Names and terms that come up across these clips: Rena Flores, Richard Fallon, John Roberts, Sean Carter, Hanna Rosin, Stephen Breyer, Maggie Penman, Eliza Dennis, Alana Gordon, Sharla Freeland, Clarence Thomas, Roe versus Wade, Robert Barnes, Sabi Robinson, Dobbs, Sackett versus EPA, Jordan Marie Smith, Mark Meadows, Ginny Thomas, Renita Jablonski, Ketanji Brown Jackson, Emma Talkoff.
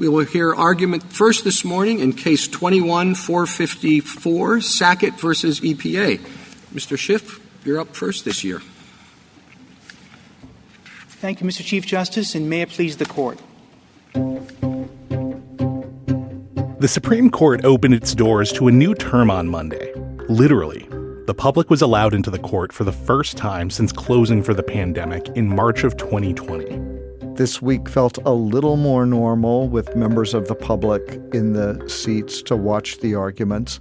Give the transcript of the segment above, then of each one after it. We will hear argument first this morning in Case 21-454, Sackett versus EPA. Mr. Schiff, you're up first this year. Thank you, Mr. Chief Justice, and may it please the Court. The Supreme Court opened its doors to a new term on Monday. Literally, the public was allowed into the court for the first time since closing for the pandemic in March of 2020. This week felt a little more normal with members of the public in the seats to watch the arguments.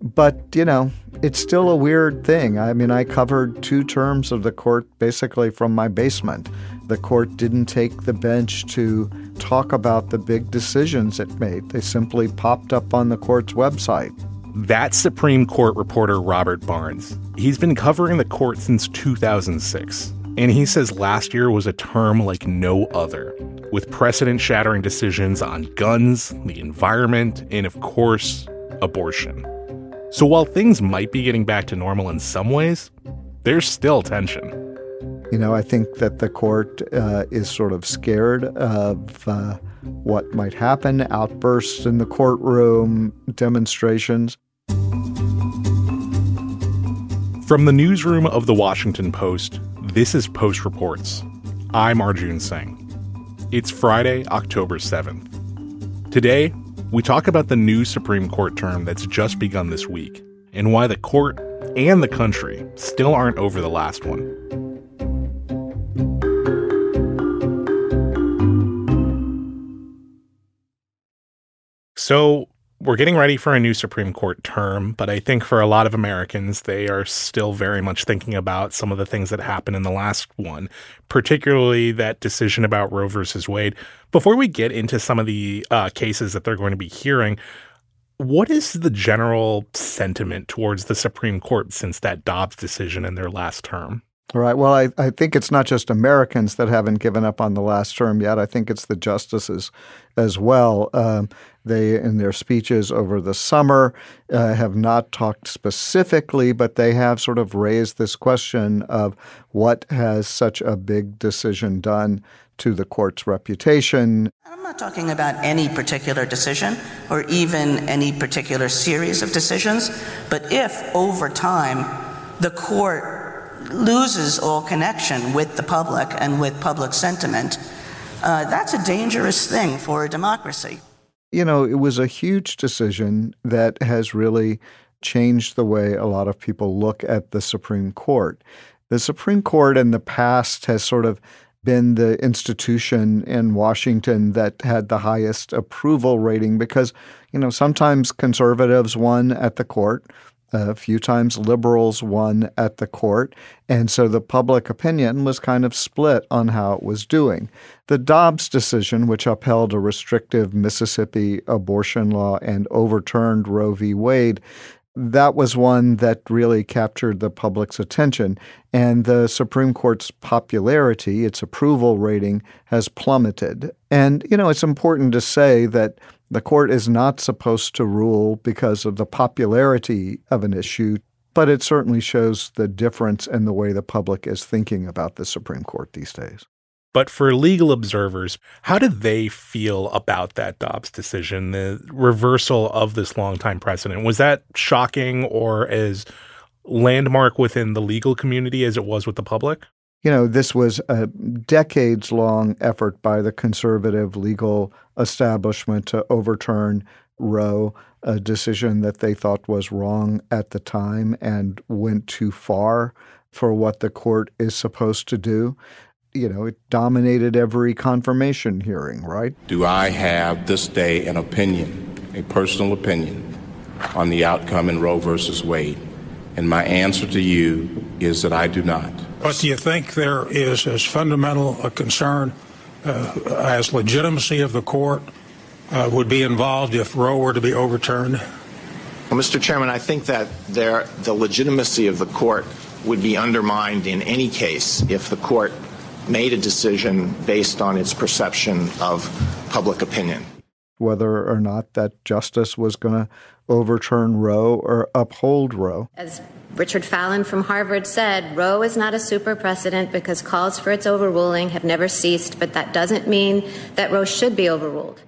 But, you know, it's still a weird thing. I mean, I covered two terms of the court basically from my basement. The court didn't take the bench to talk about the big decisions it made. They simply popped up on the court's website. That's Supreme Court reporter Robert Barnes. He's been covering the court since 2006, and he says last year was a term like no other, with precedent-shattering decisions on guns, the environment, and, of course, abortion. So while things might be getting back to normal in some ways, there's still tension. You know, I think that the court is sort of scared of what might happen, outbursts in the courtroom, demonstrations. From the newsroom of The Washington Post, this is Post Reports. I'm Arjun Singh. It's Friday, October 7th. Today, we talk about the new Supreme Court term that's just begun this week and why the court and the country still aren't over the last one. So we're getting ready for a new Supreme Court term, but I think for a lot of Americans, they are still very much thinking about some of the things that happened in the last one, particularly that decision about Roe versus Wade. Before we get into some of the cases that they're going to be hearing, what is the general sentiment towards the Supreme Court since that Dobbs decision in their last term? All right. Well, I think it's not just Americans that haven't given up on the last term yet. I think it's the justices as well. They, in their speeches over the summer, have not talked specifically, but they have sort of raised this question of what has such a big decision done to the court's reputation. I'm not talking about any particular decision or even any particular series of decisions, but if over time the court loses all connection with the public and with public sentiment, that's a dangerous thing for a democracy. You know, it was a huge decision that has really changed the way a lot of people look at the Supreme Court. The Supreme Court in the past has sort of been the institution in Washington that had the highest approval rating because, you know, sometimes conservatives won at the court. A few times liberals won at the court, and so the public opinion was kind of split on how it was doing. The Dobbs decision, which upheld a restrictive Mississippi abortion law and overturned Roe v. Wade, that was one that really captured the public's attention. And the Supreme Court's popularity, its approval rating, has plummeted. And, you know, it's important to say that the court is not supposed to rule because of the popularity of an issue, but it certainly shows the difference in the way the public is thinking about the Supreme Court these days. But for legal observers, how did they feel about that Dobbs decision, the reversal of this longtime precedent? Was that shocking or as landmark within the legal community as it was with the public? You know, this was a decades-long effort by the conservative legal establishment to overturn Roe, a decision that they thought was wrong at the time and went too far for what the court is supposed to do. You know, it dominated every confirmation hearing, right? Do I have this day an opinion, a personal opinion, on the outcome in Roe versus Wade? And my answer to you is that I do not. But do you think there is as fundamental a concern as legitimacy of the court would be involved if Roe were to be overturned? Well, Mr. Chairman, I think that the legitimacy of the court would be undermined in any case if the court made a decision based on its perception of public opinion. Whether or not that justice was going to overturn Roe or uphold Roe. As Richard Fallon from Harvard said, Roe is not a super precedent because calls for its overruling have never ceased, but that doesn't mean that Roe should be overruled.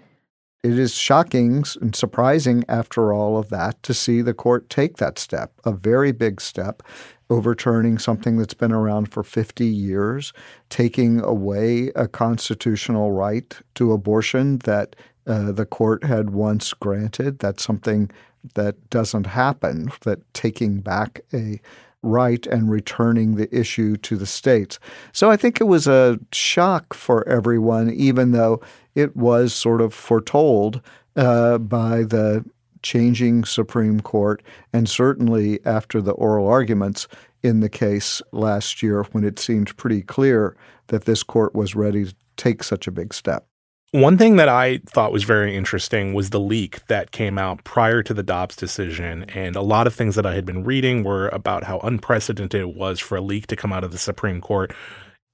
it is shocking and surprising after all of that to see the court take that step, a very big step, overturning something that's been around for 50 years, taking away a constitutional right to abortion that the court had once granted. That's something that doesn't happen, that taking back a right and returning the issue to the states. So I think it was a shock for everyone, even though it was sort of foretold by the changing Supreme Court, and certainly after the oral arguments in the case last year when it seemed pretty clear that this court was ready to take such a big step. One thing that I thought was very interesting was the leak that came out prior to the Dobbs decision, and a lot of things that I had been reading were about how unprecedented it was for a leak to come out of the Supreme Court.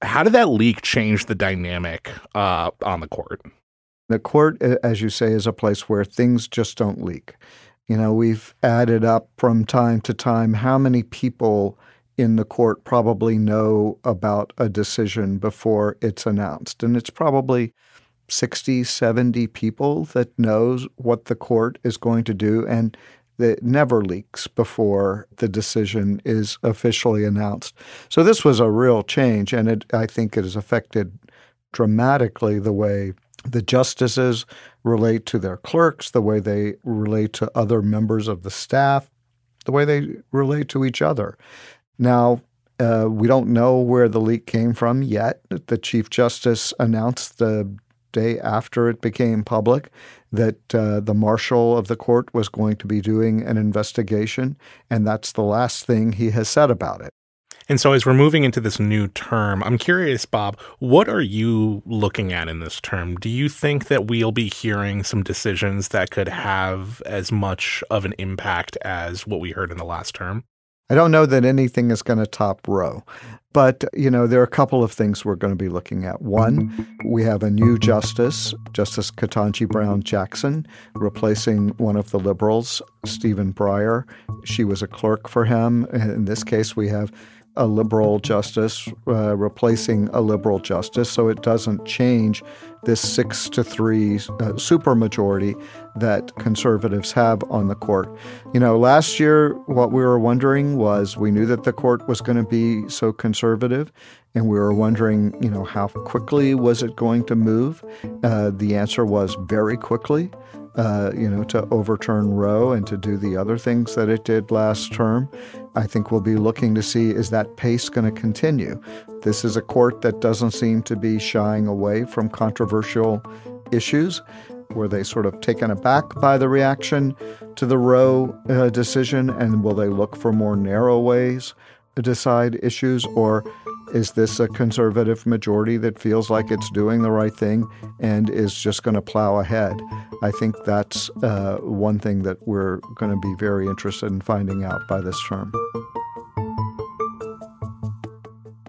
How did that leak change the dynamic on the court? The court, as you say, is a place where things just don't leak. You know, we've added up from time to time how many people in the court probably know about a decision before it's announced, and it's probably 60, 70 people that knows what the court is going to do, and that never leaks before the decision is officially announced. So this was a real change, and I think it has affected dramatically the way the justices relate to their clerks, the way they relate to other members of the staff, the way they relate to each other. Now, we don't know where the leak came from yet. The Chief Justice announced the day after it became public that the marshal of the court was going to be doing an investigation, and that's the last thing he has said about it. And so as we're moving into this new term, I'm curious, Bob, what are you looking at in this term? Do you think that we'll be hearing some decisions that could have as much of an impact as what we heard in the last term? I don't know that anything is going to top Roe, but, you know, there are a couple of things we're going to be looking at. One, we have a new justice, Justice Ketanji Brown Jackson, replacing one of the liberals, Stephen Breyer. She was a clerk for him. In this case, we have a liberal justice replacing a liberal justice, so it doesn't change this 6-3 supermajority that conservatives have on the court. You know, last year, what we were wondering was, we knew that the court was going to be so conservative, and we were wondering, you know, how quickly was it going to move? The answer was very quickly, you know, to overturn Roe and to do the other things that it did last term. I think we'll be looking to see, is that pace going to continue? This is a court that doesn't seem to be shying away from controversial issues. Were they sort of taken aback by the reaction to the Roe decision, and will they look for more narrow ways to decide issues, or is this a conservative majority that feels like it's doing the right thing and is just going to plow ahead? I think that's one thing that we're going to be very interested in finding out by this term.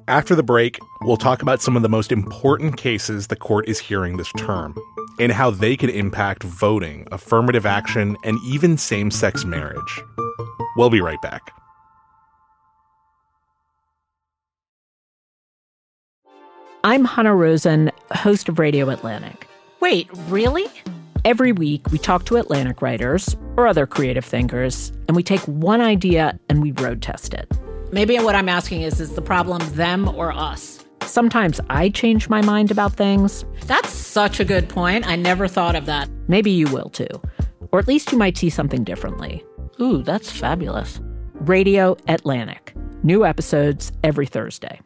After the break, we'll talk about some of the most important cases the court is hearing this term and how they could impact voting, affirmative action, and even same-sex marriage. We'll be right back. I'm Hanna Rosin, host of Radio Atlantic. Wait, really? Every week, we talk to Atlantic writers or other creative thinkers, and we take one idea and we road test it. Maybe what I'm asking is the problem them or us? Sometimes I change my mind about things. That's such a good point. I never thought of that. Maybe you will, too. Or at least you might see something differently. Ooh, that's fabulous. Radio Atlantic. New episodes every Thursday.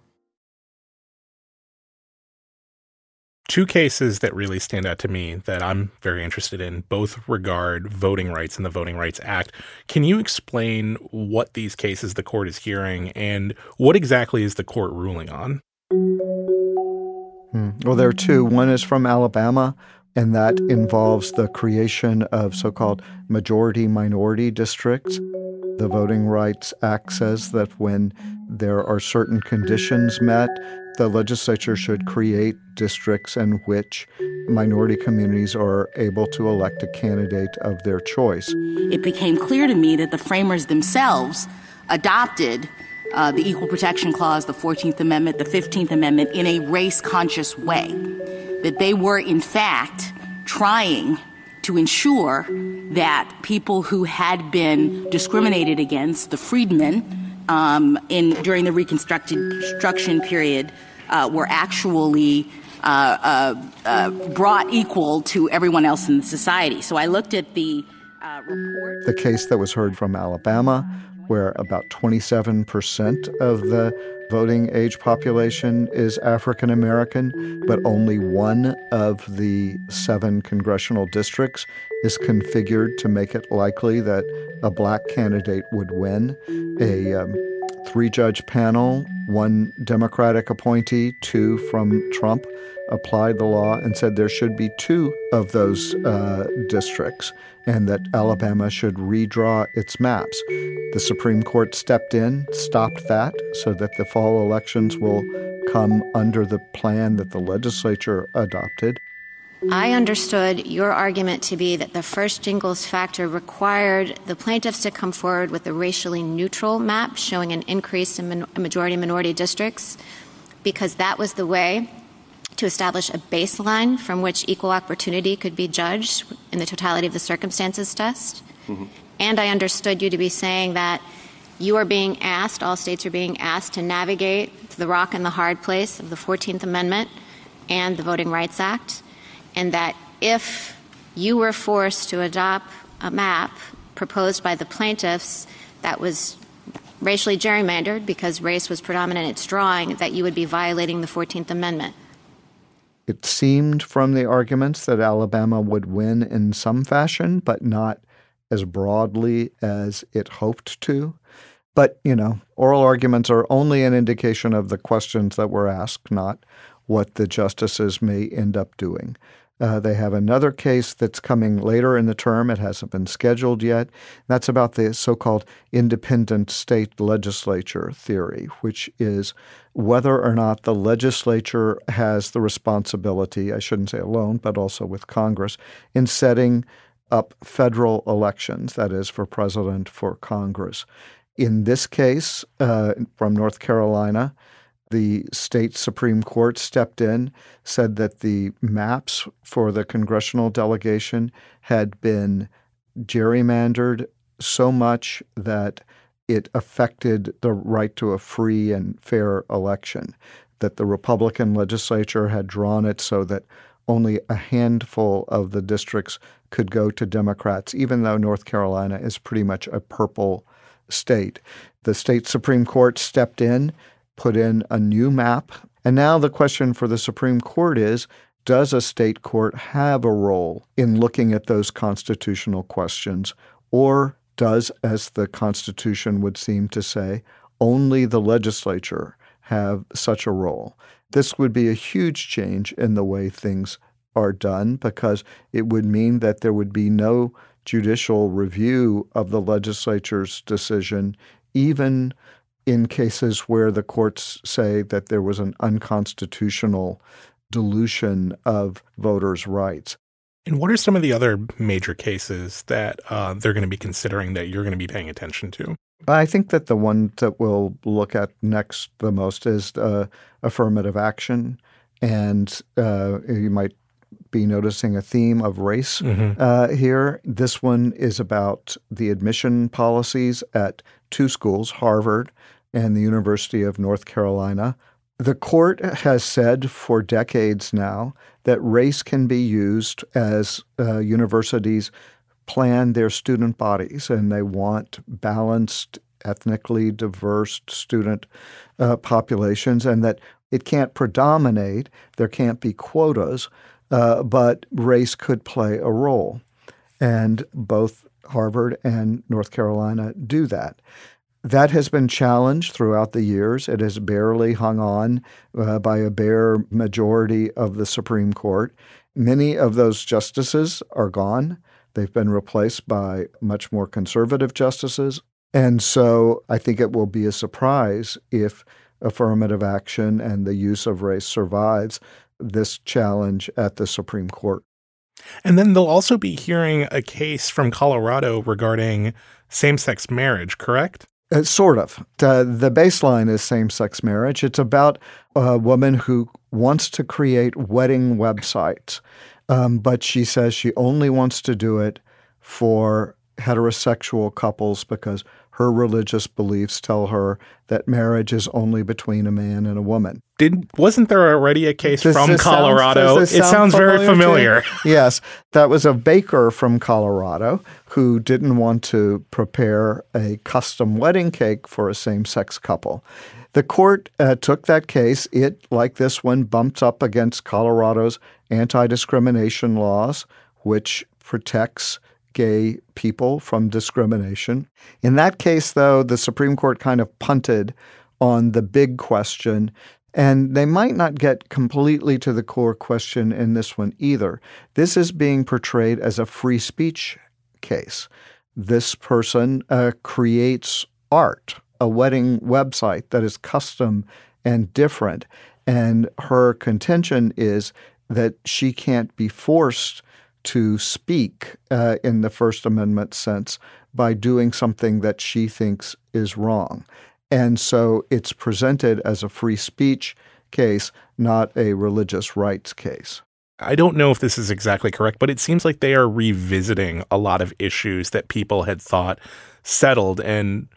Two cases that really stand out to me that I'm very interested in, both regard voting rights and the Voting Rights Act. Can you explain what these cases the court is hearing and what exactly is the court ruling on? Well, there are two. One is from Alabama, and that involves the creation of so-called majority-minority districts. The Voting Rights Act says that when there are certain conditions met, the legislature should create districts in which minority communities are able to elect a candidate of their choice. It became clear to me that the framers themselves adopted the Equal Protection Clause, the 14th Amendment, the 15th Amendment in a race-conscious way, that they were, in fact, trying to ensure that people who had been discriminated against, the freedmen, during the Reconstruction period, were actually brought equal to everyone else in society. So I looked at the report. The case that was heard from Alabama, where about 27% of the voting age population is African American, but only one of the 7 congressional districts is configured to make it likely that a black candidate would win. A 3-judge panel, 1 Democratic appointee, 2 from Trump, applied the law and said there should be 2 of those districts and that Alabama should redraw its maps. The Supreme Court stepped in, stopped that, so that the fall elections will come under the plan that the legislature adopted. I understood your argument to be that the first Jingles factor required the plaintiffs to come forward with a racially neutral map showing an increase in majority-minority districts, because that was the way to establish a baseline from which equal opportunity could be judged in the totality of the circumstances test. Mm-hmm. And I understood you to be saying that you are being asked, all states are being asked, to navigate the rock and the hard place of the 14th Amendment and the Voting Rights Act, and that if you were forced to adopt a map proposed by the plaintiffs that was racially gerrymandered because race was predominant in its drawing, that you would be violating the 14th Amendment. It seemed from the arguments that Alabama would win in some fashion, but not as broadly as it hoped to. But, you know, oral arguments are only an indication of the questions that were asked, not what the justices may end up doing. They have another case that's coming later in the term. It hasn't been scheduled yet. That's about the so-called independent state legislature theory, which is whether or not the legislature has the responsibility, I shouldn't say alone, but also with Congress, in setting up federal elections, that is, for president, for Congress. In this case, from North Carolina, the state Supreme Court stepped in, said that the maps for the congressional delegation had been gerrymandered so much that it affected the right to a free and fair election, that the Republican legislature had drawn it so that only a handful of the districts could go to Democrats, even though North Carolina is pretty much a purple state. The state Supreme Court stepped in, put in a new map. And now the question for the Supreme Court is, does a state court have a role in looking at those constitutional questions? Or does, as the Constitution would seem to say, only the legislature have such a role? This would be a huge change in the way things are done, because it would mean that there would be no judicial review of the legislature's decision, even in cases where the courts say that there was an unconstitutional dilution of voters' rights. And what are some of the other major cases that they're going to be considering that you're going to be paying attention to? I think that the one that we'll look at next the most is affirmative action. And you might be noticing a theme of race here. This one is about the admission policies at 2 schools, Harvard and the University of North Carolina. The court has said for decades now that race can be used as universities plan their student bodies, and they want balanced, ethnically diverse student populations, and that it can't predominate, there can't be quotas, but race could play a role. And both Harvard and North Carolina do that. That has been challenged throughout the years. It has barely hung on by a bare majority of the Supreme Court. Many of those justices are gone. They've been replaced by much more conservative justices. And so I think it will be a surprise if affirmative action and the use of race survives this challenge at the Supreme Court. And then they'll also be hearing a case from Colorado regarding same-sex marriage, correct? Sort of. The baseline is same-sex marriage. It's about a woman who wants to create wedding websites, but she says she only wants to do it for heterosexual couples because her religious beliefs tell her that marriage is only between a man and a woman. Wasn't there already a case from Colorado? It sounds very familiar. Yes. That was a baker from Colorado who didn't want to prepare a custom wedding cake for a same-sex couple. The court took that case. It, like this one, bumped up against Colorado's anti-discrimination laws, which protects gay people from discrimination. In that case, though, the Supreme Court kind of punted on the big question, and they might not get completely to the core question in this one either. This is being portrayed as a free speech case. This person creates art, a wedding website that is custom and different, and her contention is that she can't be forced to speak in the First Amendment sense by doing something that she thinks is wrong. And so it's presented as a free speech case, not a religious rights case. I don't know if this is exactly correct, but it seems like they are revisiting a lot of issues that people had thought settled. And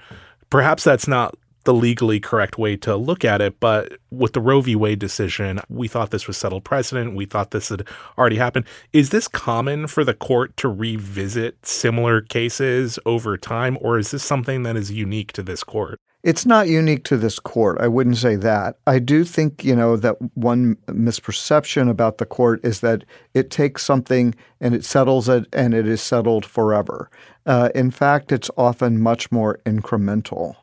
perhaps that's not the legally correct way to look at it, but with the Roe v. Wade decision, we thought this was settled precedent. We thought this had already happened. Is this common for the court to revisit similar cases over time, or is this something that is unique to this court? It's not unique to this court. I wouldn't say that. I do think, that one misperception about the court is that it takes something and it settles it and it is settled forever. In fact, it's often much more incremental.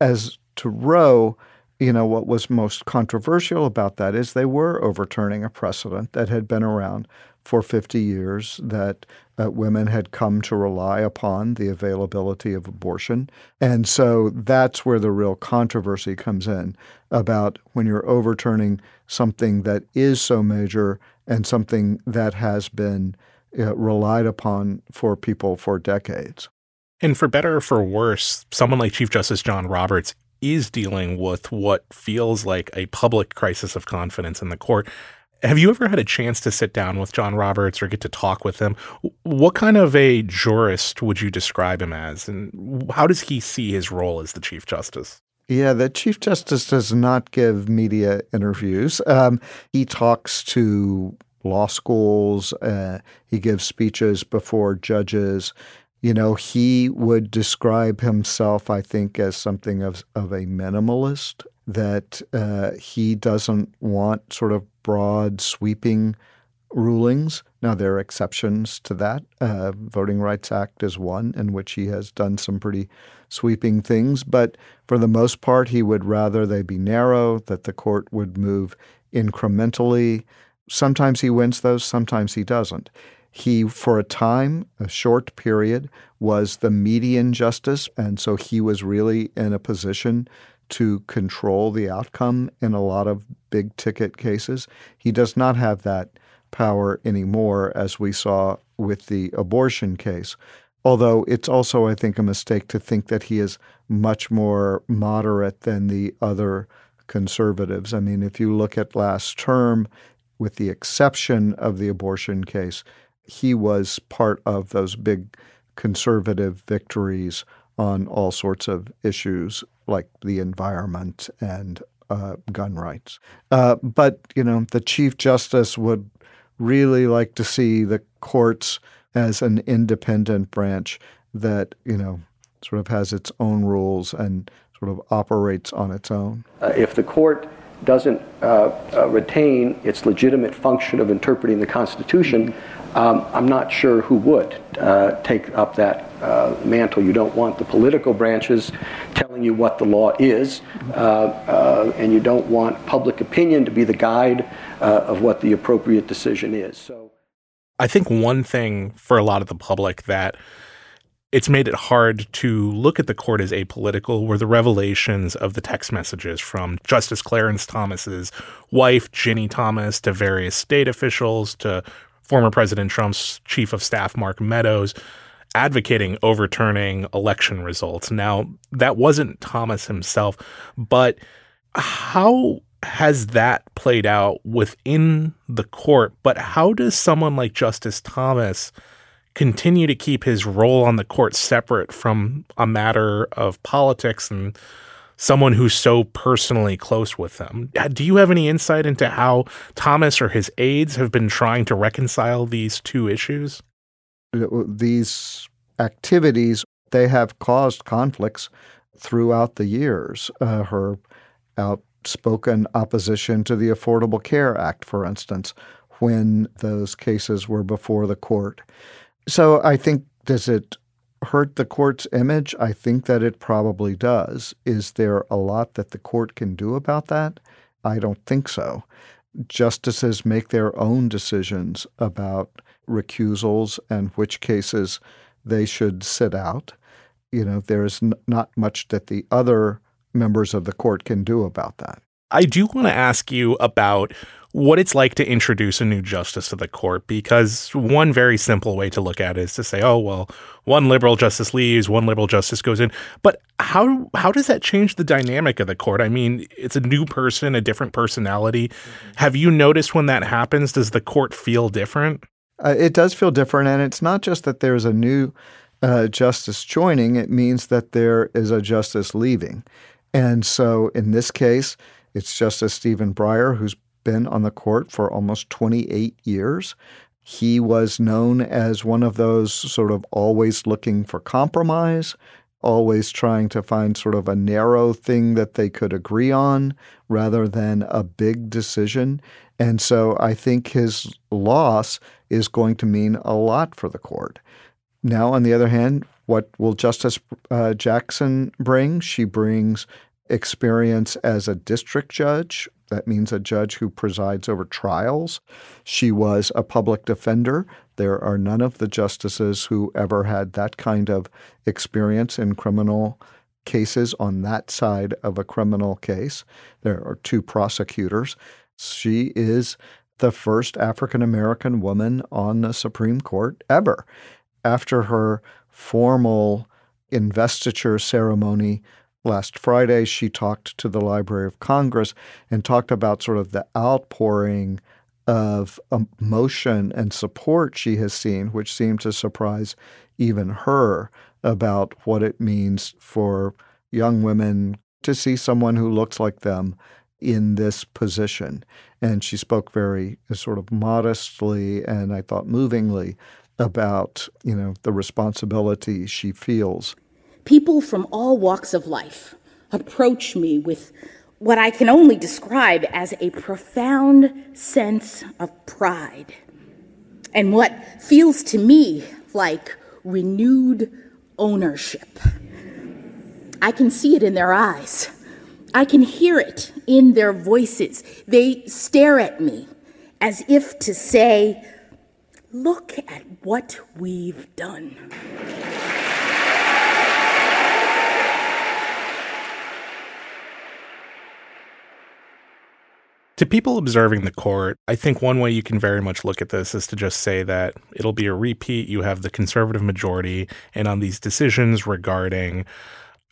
As to Roe, what was most controversial about that is they were overturning a precedent that had been around for 50 years that women had come to rely upon, the availability of abortion. And so that's where the real controversy comes in about when you're overturning something that is so major and something that has been relied upon for people for decades. And for better or for worse, someone like Chief Justice John Roberts is dealing with what feels like a public crisis of confidence in the court. Have you ever had a chance to sit down with John Roberts or get to talk with him? What kind of a jurist would you describe him as? And how does he see his role as the Chief Justice? Yeah, the Chief Justice does not give media interviews. He talks to law schools. He gives speeches before judges. He would describe himself, I think, as something of a minimalist, that he doesn't want sort of broad, sweeping rulings. Now, there are exceptions to that. Voting Rights Act is one in which he has done some pretty sweeping things. But for the most part, he would rather they be narrow, that the court would move incrementally. Sometimes he wins those, sometimes he doesn't. He, for a time, a short period, was the median justice, and so he was really in a position to control the outcome in a lot of big-ticket cases. He does not have that power anymore, as we saw with the abortion case, although it's also, I think, a mistake to think that he is much more moderate than the other conservatives. I mean, if you look at last term, with the exception of the abortion case, he was part of those big conservative victories on all sorts of issues like the environment and gun rights. But, the Chief Justice would really like to see the courts as an independent branch that, sort of has its own rules and sort of operates on its own. If the court doesn't retain its legitimate function of interpreting the Constitution, I'm not sure who would take up that mantle. You don't want the political branches telling you what the law is, and you don't want public opinion to be the guide of what the appropriate decision is. So, I think one thing for a lot of the public that it's made it hard to look at the court as apolitical were the revelations of the text messages from Justice Clarence Thomas's wife, Ginny Thomas, to various state officials, to former President Trump's chief of staff, Mark Meadows, advocating overturning election results. Now, that wasn't Thomas himself, but how has that played out within the court? But how does someone like Justice Thomas continue to keep his role on the court separate from a matter of politics and someone who's so personally close with them? Do you have any insight into how Thomas or his aides have been trying to reconcile these two issues? These activities, they have caused conflicts throughout the years. Her outspoken opposition to the Affordable Care Act, for instance, when those cases were before the court. So I think, does it hurt the court's image? I think that it probably does. Is there a lot that the court can do about that? I don't think so. Justices make their own decisions about recusals and which cases they should sit out. You know, there is not much that the other members of the court can do about that. I do want to ask you about what it's like to introduce a new justice to the court, because one very simple way to look at it is to say, oh, well, one liberal justice leaves, one liberal justice goes in. But how does that change the dynamic of the court? I mean, it's a new person, a different personality. Mm-hmm. Have you noticed when that happens, does the court feel different? It does feel different. And it's not just that there's a new justice joining. It means that there is a justice leaving. And so in this case, it's Justice Stephen Breyer, who's been on the court for almost 28 years. He was known as one of those sort of always looking for compromise, always trying to find sort of a narrow thing that they could agree on rather than a big decision. And so I think his loss is going to mean a lot for the court. Now, on the other hand, what will Justice Jackson bring? She brings experience as a district judge. That means a judge who presides over trials. She was a public defender. There are none of the justices who ever had that kind of experience in criminal cases on that side of a criminal case. There are two prosecutors. She is the first African-American woman on the Supreme Court ever. After her formal investiture ceremony last Friday, she talked to the Library of Congress and talked about sort of the outpouring of emotion and support she has seen, which seemed to surprise even her about what it means for young women to see someone who looks like them in this position. And she spoke very sort of modestly and I thought movingly about, you know, the responsibility she feels. People from all walks of life approach me with what I can only describe as a profound sense of pride and what feels to me like renewed ownership. I can see it in their eyes. I can hear it in their voices. They stare at me as if to say, "Look at what we've done." To people observing the court, I think one way you can very much look at this is to just say that it'll be a repeat. You have the conservative majority, and on these decisions regarding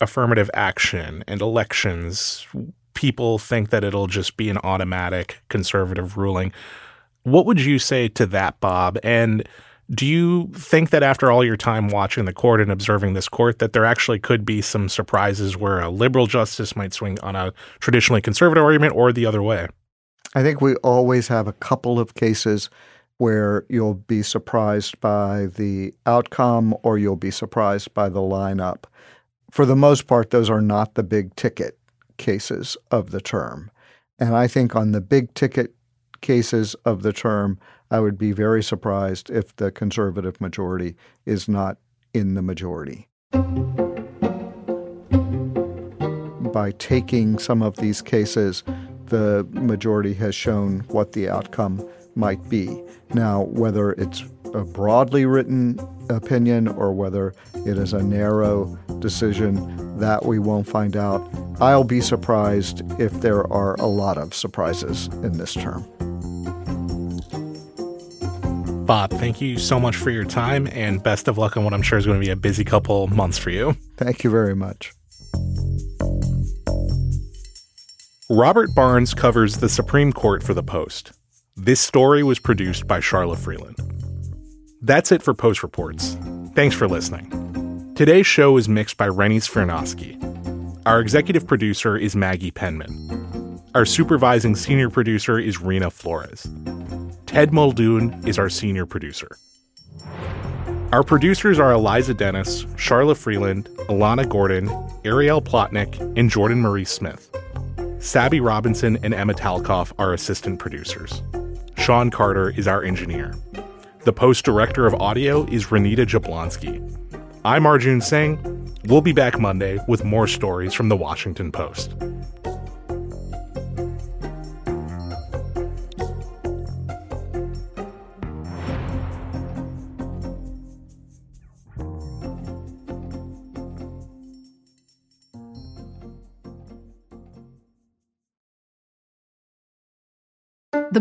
affirmative action and elections, people think that it'll just be an automatic conservative ruling. What would you say to that, Bob? And do you think that after all your time watching the court and observing this court that there actually could be some surprises where a liberal justice might swing on a traditionally conservative argument or the other way? I think we always have a couple of cases where you'll be surprised by the outcome or you'll be surprised by the lineup. For the most part, those are not the big ticket cases of the term. And I think on the big ticket cases of the term, I would be very surprised if the conservative majority is not in the majority. By taking some of these cases, the majority has shown what the outcome might be. Now, whether it's a broadly written opinion or whether it is a narrow decision, that we won't find out. I'll be surprised if there are a lot of surprises in this term. Bob, thank you so much for your time and best of luck on what I'm sure is going to be a busy couple months for you. Thank you very much. Robert Barnes covers the Supreme Court for The Post. This story was produced by Sharla Freeland. That's it for Post Reports. Thanks for listening. Today's show is mixed by Renny Svarnosky. Our executive producer is Maggie Penman. Our supervising senior producer is Rena Flores. Ted Muldoon is our senior producer. Our producers are Eliza Dennis, Sharla Freeland, Alana Gordon, Ariel Plotnick, and Jordan Marie Smith. Sabi Robinson and Emma Talkoff are assistant producers. Sean Carter is our engineer. The Post director of audio is Renita Jablonski. I'm Arjun Singh. We'll be back Monday with more stories from the Washington Post. The